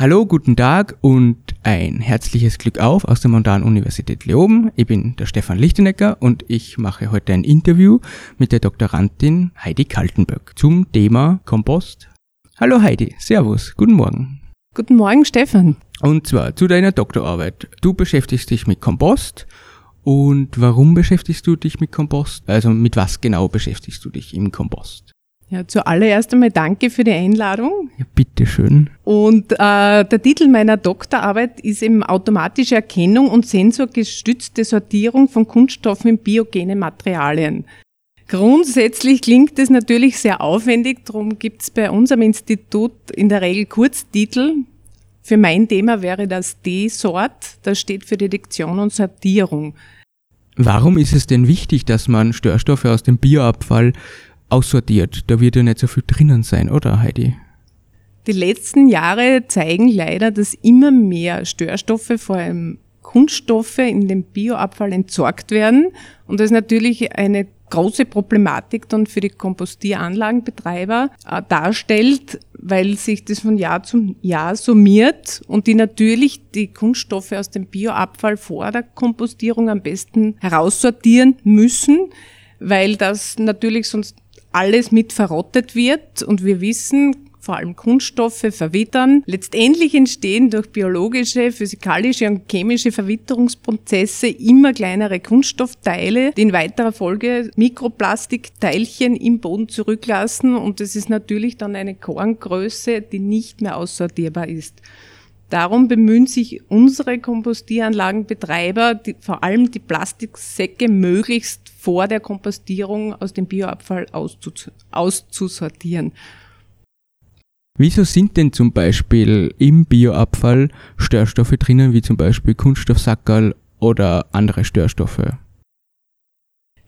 Hallo, guten Tag und ein herzliches Glück auf aus der Montanuniversität Leoben. Ich bin der Stefan Lichtenecker und ich mache heute ein Interview mit der Doktorandin Heidi Kaltenberg zum Thema Kompost. Hallo Heidi, servus, guten Morgen. Guten Morgen Stefan. Und zwar zu deiner Doktorarbeit. Du beschäftigst dich mit Kompost. Und warum beschäftigst du dich mit Kompost? Also mit was genau beschäftigst du dich im Kompost? Ja, zuallererst einmal danke für die Einladung. Ja, bitteschön. Und der Titel meiner Doktorarbeit ist eben automatische Erkennung und sensorgestützte Sortierung von Kunststoffen in biogenen Materialien. Grundsätzlich klingt es natürlich sehr aufwendig, darum gibt es bei unserem Institut in der Regel Kurztitel. Für mein Thema wäre das D-Sort, das steht für Detektion und Sortierung. Warum ist es denn wichtig, dass man Störstoffe aus dem Bioabfall aussortiert? Da wird ja nicht so viel drinnen sein, oder Heidi? Die letzten Jahre zeigen leider, dass immer mehr Störstoffe, vor allem Kunststoffe, in den Bioabfall entsorgt werden. Und das ist natürlich eine große Problematik dann für die Kompostieranlagenbetreiber darstellt, weil sich das von Jahr zu Jahr summiert und die natürlich die Kunststoffe aus dem Bioabfall vor der Kompostierung am besten heraussortieren müssen, weil das natürlich sonst alles mit verrottet wird und wir wissen, vor allem Kunststoffe verwittern. Letztendlich entstehen durch biologische, physikalische und chemische Verwitterungsprozesse immer kleinere Kunststoffteile, die in weiterer Folge Mikroplastikteilchen im Boden zurücklassen und das ist natürlich dann eine Korngröße, die nicht mehr aussortierbar ist. Darum bemühen sich unsere Kompostieranlagenbetreiber, vor allem die Plastiksäcke möglichst vor der Kompostierung aus dem Bioabfall auszusortieren. Wieso sind denn zum Beispiel im Bioabfall Störstoffe drinnen, wie zum Beispiel Kunststoffsackerl oder andere Störstoffe?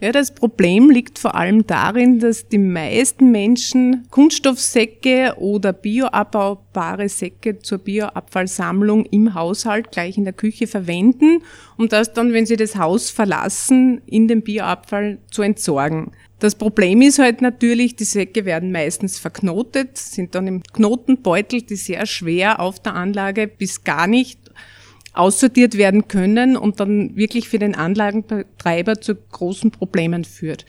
Ja, das Problem liegt vor allem darin, dass die meisten Menschen Kunststoffsäcke oder bioabbaubare Säcke zur Bioabfallsammlung im Haushalt gleich in der Küche verwenden, um das dann, wenn sie das Haus verlassen, in den Bioabfall zu entsorgen. Das Problem ist halt natürlich, die Säcke werden meistens verknotet, sind dann im Knotenbeutel, die sehr schwer auf der Anlage bis gar nicht aussortiert werden können und dann wirklich für den Anlagenbetreiber zu großen Problemen führt.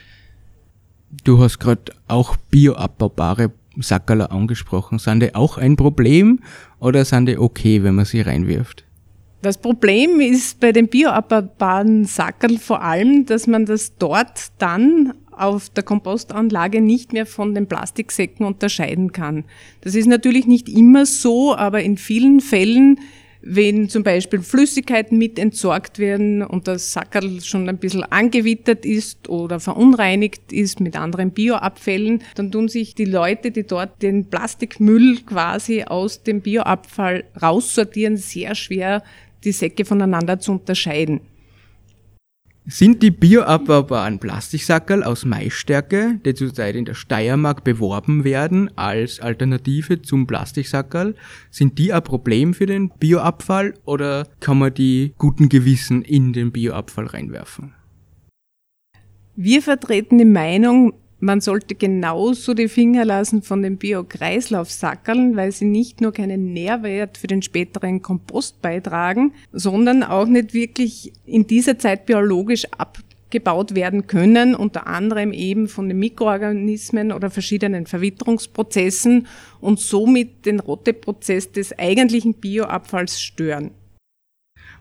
Du hast gerade auch bioabbaubare Sackerl angesprochen. Sind die auch ein Problem oder sind die okay, wenn man sie reinwirft? Das Problem ist bei den bioabbaubaren Sackerl vor allem, dass man das dort dann auf der Kompostanlage nicht mehr von den Plastiksäcken unterscheiden kann. Das ist natürlich nicht immer so, aber in vielen Fällen, wenn zum Beispiel Flüssigkeiten mit entsorgt werden und das Sackerl schon ein bisschen angewittert ist oder verunreinigt ist mit anderen Bioabfällen, dann tun sich die Leute, die dort den Plastikmüll quasi aus dem Bioabfall raussortieren, sehr schwer, die Säcke voneinander zu unterscheiden. Sind die bioabbaubaren Plastiksackerl aus Maisstärke, die zurzeit in der Steiermark beworben werden als Alternative zum Plastiksackerl, sind die ein Problem für den Bioabfall oder kann man die guten Gewissen in den Bioabfall reinwerfen? Wir vertreten die Meinung, man sollte genauso die Finger lassen von den Bio-Kreislauf-Sackerln, weil sie nicht nur keinen Nährwert für den späteren Kompost beitragen, sondern auch nicht wirklich in dieser Zeit biologisch abgebaut werden können, unter anderem eben von den Mikroorganismen oder verschiedenen Verwitterungsprozessen und somit den Rotteprozess des eigentlichen Bioabfalls stören.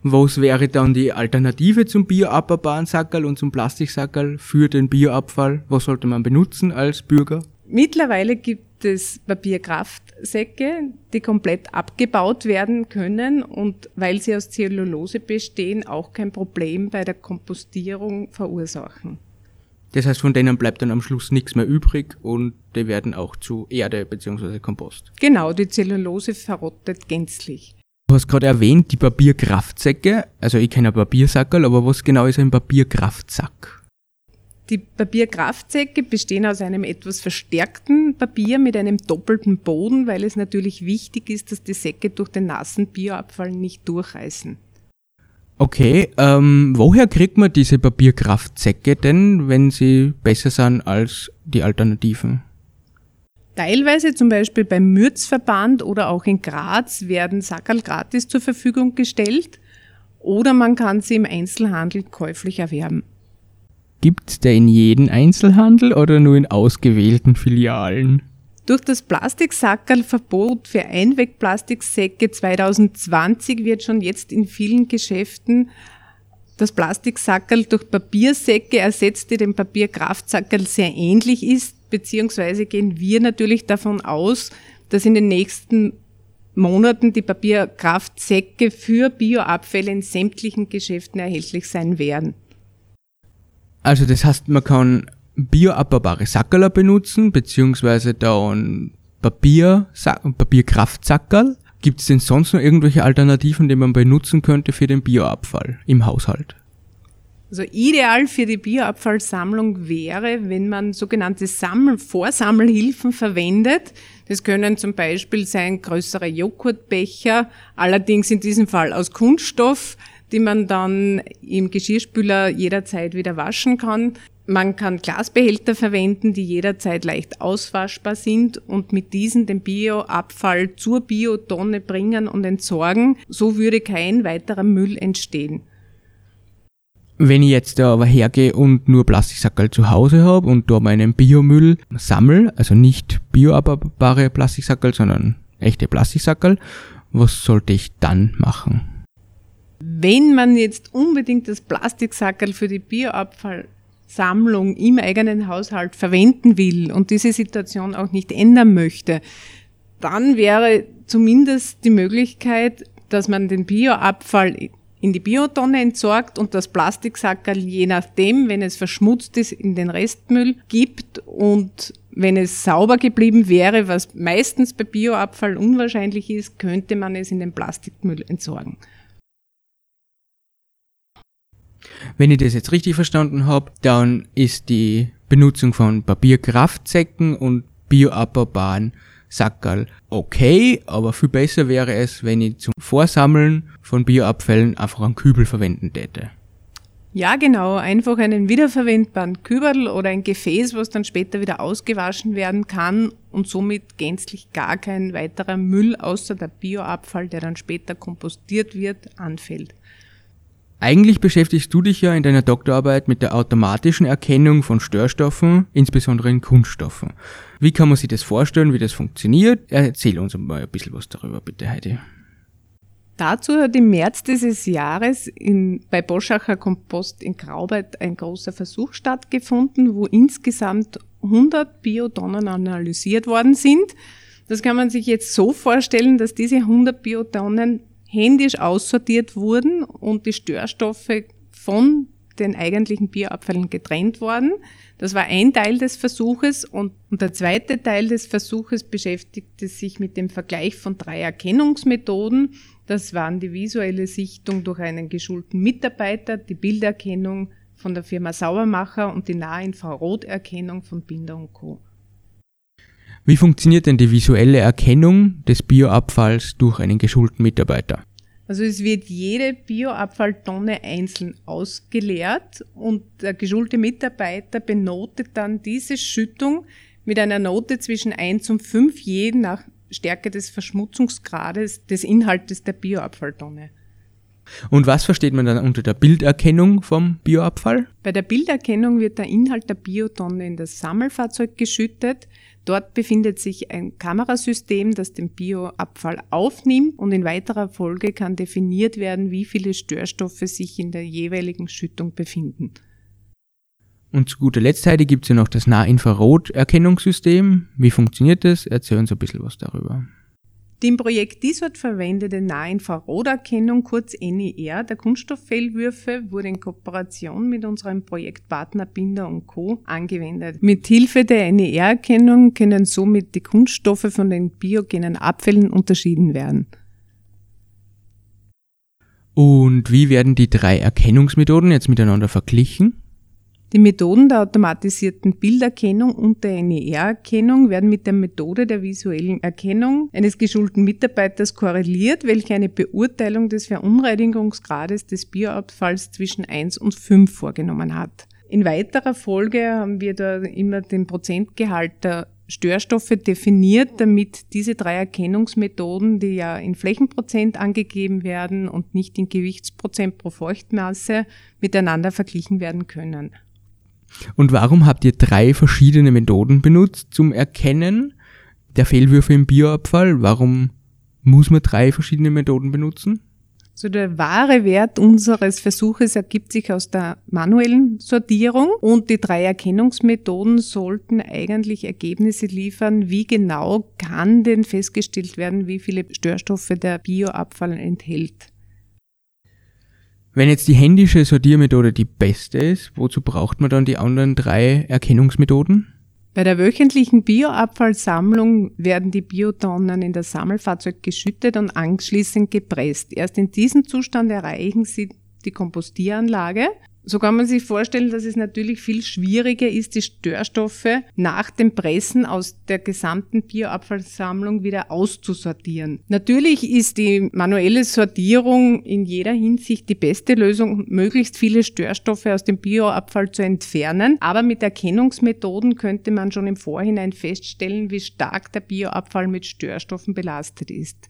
Was wäre dann die Alternative zum bioabbaubaren Sackerl und zum Plastiksackerl für den Bioabfall? Was sollte man benutzen als Bürger? Mittlerweile gibt es Papierkraftsäcke, die komplett abgebaut werden können und weil sie aus Zellulose bestehen, auch kein Problem bei der Kompostierung verursachen. Das heißt, von denen bleibt dann am Schluss nichts mehr übrig und die werden auch zu Erde bzw. Kompost. Genau, die Zellulose verrottet gänzlich. Du hast gerade erwähnt, die Papierkraftsäcke, also ich kenne Papiersackerl, aber was genau ist ein Papierkraftsack? Die Papierkraftsäcke bestehen aus einem etwas verstärkten Papier mit einem doppelten Boden, weil es natürlich wichtig ist, dass die Säcke durch den nassen Bioabfall nicht durchreißen. Okay, woher kriegt man diese Papierkraftsäcke denn, wenn sie besser sind als die Alternativen? Teilweise, zum Beispiel beim Mürzverband oder auch in Graz, werden Sackerl gratis zur Verfügung gestellt oder man kann sie im Einzelhandel käuflich erwerben. Gibt's der in jedem Einzelhandel oder nur in ausgewählten Filialen? Durch das Plastiksackerlverbot für Einwegplastiksäcke 2020 wird schon jetzt in vielen Geschäften das Plastiksackerl durch Papiersäcke ersetzt, die dem Papierkraftsackerl sehr ähnlich ist, beziehungsweise gehen wir natürlich davon aus, dass in den nächsten Monaten die Papierkraftsäcke für Bioabfälle in sämtlichen Geschäften erhältlich sein werden. Also das heißt, man kann bioabbaubare Sackerl benutzen, beziehungsweise dann Papierkraftsackerl. Gibt es denn sonst noch irgendwelche Alternativen, die man benutzen könnte für den Bioabfall im Haushalt? Also ideal für die Bioabfallsammlung wäre, wenn man sogenannte Vorsammelhilfen verwendet. Das können zum Beispiel sein größere Joghurtbecher, allerdings in diesem Fall aus Kunststoff, die man dann im Geschirrspüler jederzeit wieder waschen kann. Man kann Glasbehälter verwenden, die jederzeit leicht auswaschbar sind und mit diesen den Bioabfall zur Biotonne bringen und entsorgen. So würde kein weiterer Müll entstehen. Wenn ich jetzt da aber hergehe und nur Plastiksackerl zu Hause habe und da meinen Biomüll sammle, also nicht bioabbaubare Plastiksackerl, sondern echte Plastiksackerl, was sollte ich dann machen? Wenn man jetzt unbedingt das Plastiksackerl für die Bioabfallsammlung im eigenen Haushalt verwenden will und diese Situation auch nicht ändern möchte, dann wäre zumindest die Möglichkeit, dass man den Bioabfall in die Biotonne entsorgt und das Plastiksackerl, je nachdem, wenn es verschmutzt ist, in den Restmüll gibt. Und wenn es sauber geblieben wäre, was meistens bei Bioabfall unwahrscheinlich ist, könnte man es in den Plastikmüll entsorgen. Wenn ich das jetzt richtig verstanden habe, dann ist die Benutzung von Papierkraftsäcken und bioabbaubaren Sackerl okay, aber viel besser wäre es, wenn ich zum Vorsammeln von Bioabfällen einfach einen Kübel verwenden täte. Ja, genau. Einfach einen wiederverwendbaren Kübel oder ein Gefäß, was dann später wieder ausgewaschen werden kann und somit gänzlich gar kein weiterer Müll außer der Bioabfall, der dann später kompostiert wird, anfällt. Eigentlich beschäftigst du dich ja in deiner Doktorarbeit mit der automatischen Erkennung von Störstoffen, insbesondere in Kunststoffen. Wie kann man sich das vorstellen, wie das funktioniert? Erzähl uns mal ein bisschen was darüber, bitte, Heidi. Dazu hat im März dieses Jahres bei Boschacher Kompost in Graubart ein großer Versuch stattgefunden, wo insgesamt 100 Biotonnen analysiert worden sind. Das kann man sich jetzt so vorstellen, dass diese 100 Biotonnen händisch aussortiert wurden und die Störstoffe von den eigentlichen Bioabfällen getrennt worden. Das war ein Teil des Versuches und der zweite Teil des Versuches beschäftigte sich mit dem Vergleich von 3 Erkennungsmethoden. Das waren die visuelle Sichtung durch einen geschulten Mitarbeiter, die Bilderkennung von der Firma Saubermacher und die Nahinfraroterkennung von Binder & Co. Wie funktioniert denn die visuelle Erkennung des Bioabfalls durch einen geschulten Mitarbeiter? Also es wird jede Bioabfalltonne einzeln ausgeleert und der geschulte Mitarbeiter benotet dann diese Schüttung mit einer Note zwischen 1 und 5, je nach Stärke des Verschmutzungsgrades des Inhaltes der Bioabfalltonne. Und was versteht man dann unter der Bilderkennung vom Bioabfall? Bei der Bilderkennung wird der Inhalt der Biotonne in das Sammelfahrzeug geschüttet. Dort befindet sich ein Kamerasystem, das den Bioabfall aufnimmt und in weiterer Folge kann definiert werden, wie viele Störstoffe sich in der jeweiligen Schüttung befinden. Und zu guter Letzt, Heidi, gibt es ja noch das Nahinfraroterkennungssystem. Wie funktioniert das? Erzähl uns ein bisschen was darüber. Die im Projekt D-Sort verwendete Nahinfraroterkennung, kurz NIR, der Kunststofffellwürfe, wurde in Kooperation mit unserem Projektpartner Binder & Co. angewendet. Mit Hilfe der NIR-Erkennung können somit die Kunststoffe von den biogenen Abfällen unterschieden werden. Und wie werden die 3 Erkennungsmethoden jetzt miteinander verglichen? Die Methoden der automatisierten Bilderkennung und der NER-Erkennung werden mit der Methode der visuellen Erkennung eines geschulten Mitarbeiters korreliert, welche eine Beurteilung des Verunreinigungsgrades des Bioabfalls zwischen 1 und 5 vorgenommen hat. In weiterer Folge haben wir da immer den Prozentgehalt der Störstoffe definiert, damit diese drei Erkennungsmethoden, die ja in Flächenprozent angegeben werden und nicht in Gewichtsprozent pro Feuchtmasse, miteinander verglichen werden können. Und warum habt ihr drei verschiedene Methoden benutzt zum Erkennen der Fehlwürfe im Bioabfall? Warum muss man drei verschiedene Methoden benutzen? So, der wahre Wert unseres Versuches ergibt sich aus der manuellen Sortierung und die drei Erkennungsmethoden sollten eigentlich Ergebnisse liefern, wie genau kann denn festgestellt werden, wie viele Störstoffe der Bioabfall enthält. Wenn jetzt die händische Sortiermethode die beste ist, wozu braucht man dann die anderen drei Erkennungsmethoden? Bei der wöchentlichen Bioabfallsammlung werden die Biotonnen in das Sammelfahrzeug geschüttet und anschließend gepresst. Erst in diesem Zustand erreichen sie die Kompostieranlage. So kann man sich vorstellen, dass es natürlich viel schwieriger ist, die Störstoffe nach dem Pressen aus der gesamten Bioabfallsammlung wieder auszusortieren. Natürlich ist die manuelle Sortierung in jeder Hinsicht die beste Lösung, möglichst viele Störstoffe aus dem Bioabfall zu entfernen. Aber mit Erkennungsmethoden könnte man schon im Vorhinein feststellen, wie stark der Bioabfall mit Störstoffen belastet ist.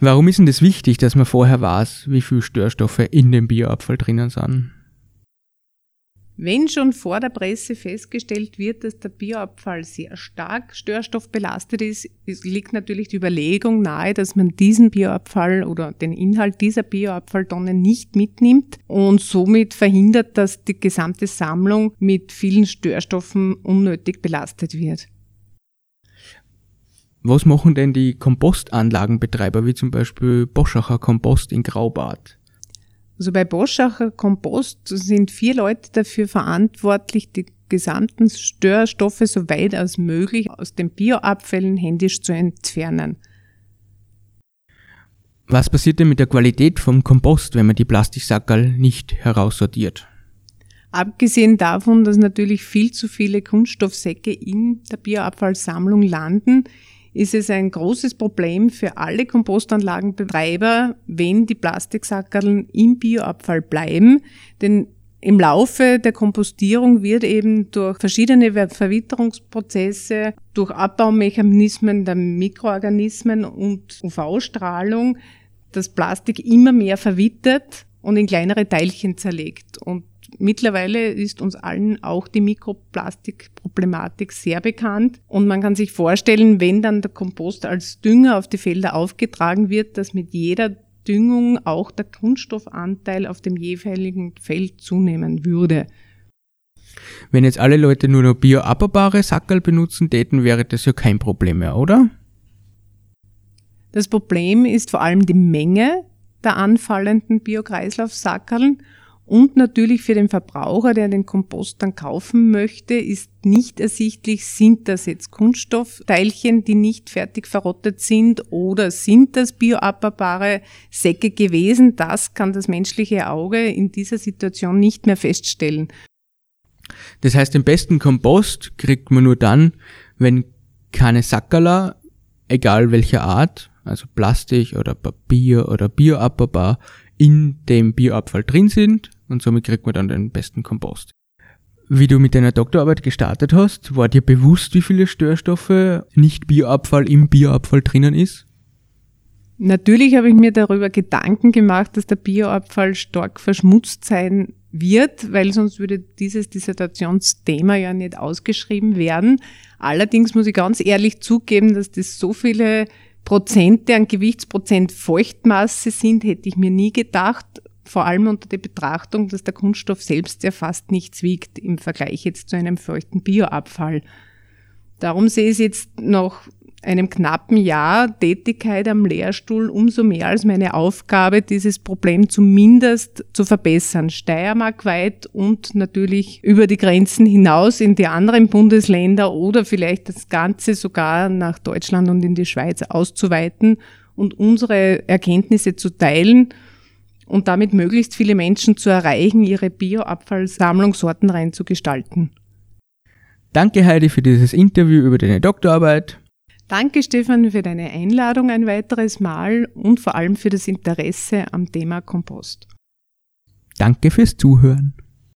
Warum ist denn das wichtig, dass man vorher weiß, wie viele Störstoffe in dem Bioabfall drinnen sind? Wenn schon vor der Presse festgestellt wird, dass der Bioabfall sehr stark störstoffbelastet ist, liegt natürlich die Überlegung nahe, dass man diesen Bioabfall oder den Inhalt dieser Bioabfalltonne nicht mitnimmt und somit verhindert, dass die gesamte Sammlung mit vielen Störstoffen unnötig belastet wird. Was machen denn die Kompostanlagenbetreiber, wie zum Beispiel Boschacher Kompost in Graubart? Also bei Boschacher Kompost sind 4 Leute dafür verantwortlich, die gesamten Störstoffe so weit als möglich aus den Bioabfällen händisch zu entfernen. Was passiert denn mit der Qualität vom Kompost, wenn man die Plastiksackerl nicht heraussortiert? Abgesehen davon, dass natürlich viel zu viele Kunststoffsäcke in der Bioabfallsammlung landen, ist es ein großes Problem für alle Kompostanlagenbetreiber, wenn die Plastiksackerln im Bioabfall bleiben. Denn im Laufe der Kompostierung wird eben durch verschiedene Verwitterungsprozesse, durch Abbaumechanismen der Mikroorganismen und UV-Strahlung das Plastik immer mehr verwittert und in kleinere Teilchen zerlegt. Und mittlerweile ist uns allen auch die Mikroplastikproblematik sehr bekannt und man kann sich vorstellen, wenn dann der Kompost als Dünger auf die Felder aufgetragen wird, dass mit jeder Düngung auch der Kunststoffanteil auf dem jeweiligen Feld zunehmen würde. Wenn jetzt alle Leute nur noch bioabbaubare Sackerl benutzen täten, wäre das ja kein Problem mehr, oder? Das Problem ist vor allem die Menge der anfallenden Biokreislaufsackerln. Und natürlich für den Verbraucher, der den Kompost dann kaufen möchte, ist nicht ersichtlich, sind das jetzt Kunststoffteilchen, die nicht fertig verrottet sind oder sind das bioabbaubare Säcke gewesen. Das kann das menschliche Auge in dieser Situation nicht mehr feststellen. Das heißt, den besten Kompost kriegt man nur dann, wenn keine Sackerl, egal welcher Art, also Plastik oder Papier oder bioabbaubar, in dem Bioabfall drin sind. Und somit kriegt man dann den besten Kompost. Wie du mit deiner Doktorarbeit gestartet hast, war dir bewusst, wie viele Störstoffe nicht Bioabfall im Bioabfall drinnen ist? Natürlich habe ich mir darüber Gedanken gemacht, dass der Bioabfall stark verschmutzt sein wird, weil sonst würde dieses Dissertationsthema ja nicht ausgeschrieben werden. Allerdings muss ich ganz ehrlich zugeben, dass das so viele Prozente an Gewichtsprozent Feuchtmasse sind, hätte ich mir nie gedacht. Vor allem unter der Betrachtung, dass der Kunststoff selbst ja fast nichts wiegt im Vergleich jetzt zu einem feuchten Bioabfall. Darum sehe ich es jetzt nach einem knappen Jahr Tätigkeit am Lehrstuhl umso mehr als meine Aufgabe, dieses Problem zumindest zu verbessern. Steiermarkweit und natürlich über die Grenzen hinaus in die anderen Bundesländer oder vielleicht das Ganze sogar nach Deutschland und in die Schweiz auszuweiten und unsere Erkenntnisse zu teilen und damit möglichst viele Menschen zu erreichen, ihre Bioabfallsammlung sortenrein zu gestalten. Danke Heidi für dieses Interview über deine Doktorarbeit. Danke, Stefan, für deine Einladung ein weiteres Mal und vor allem für das Interesse am Thema Kompost. Danke fürs Zuhören.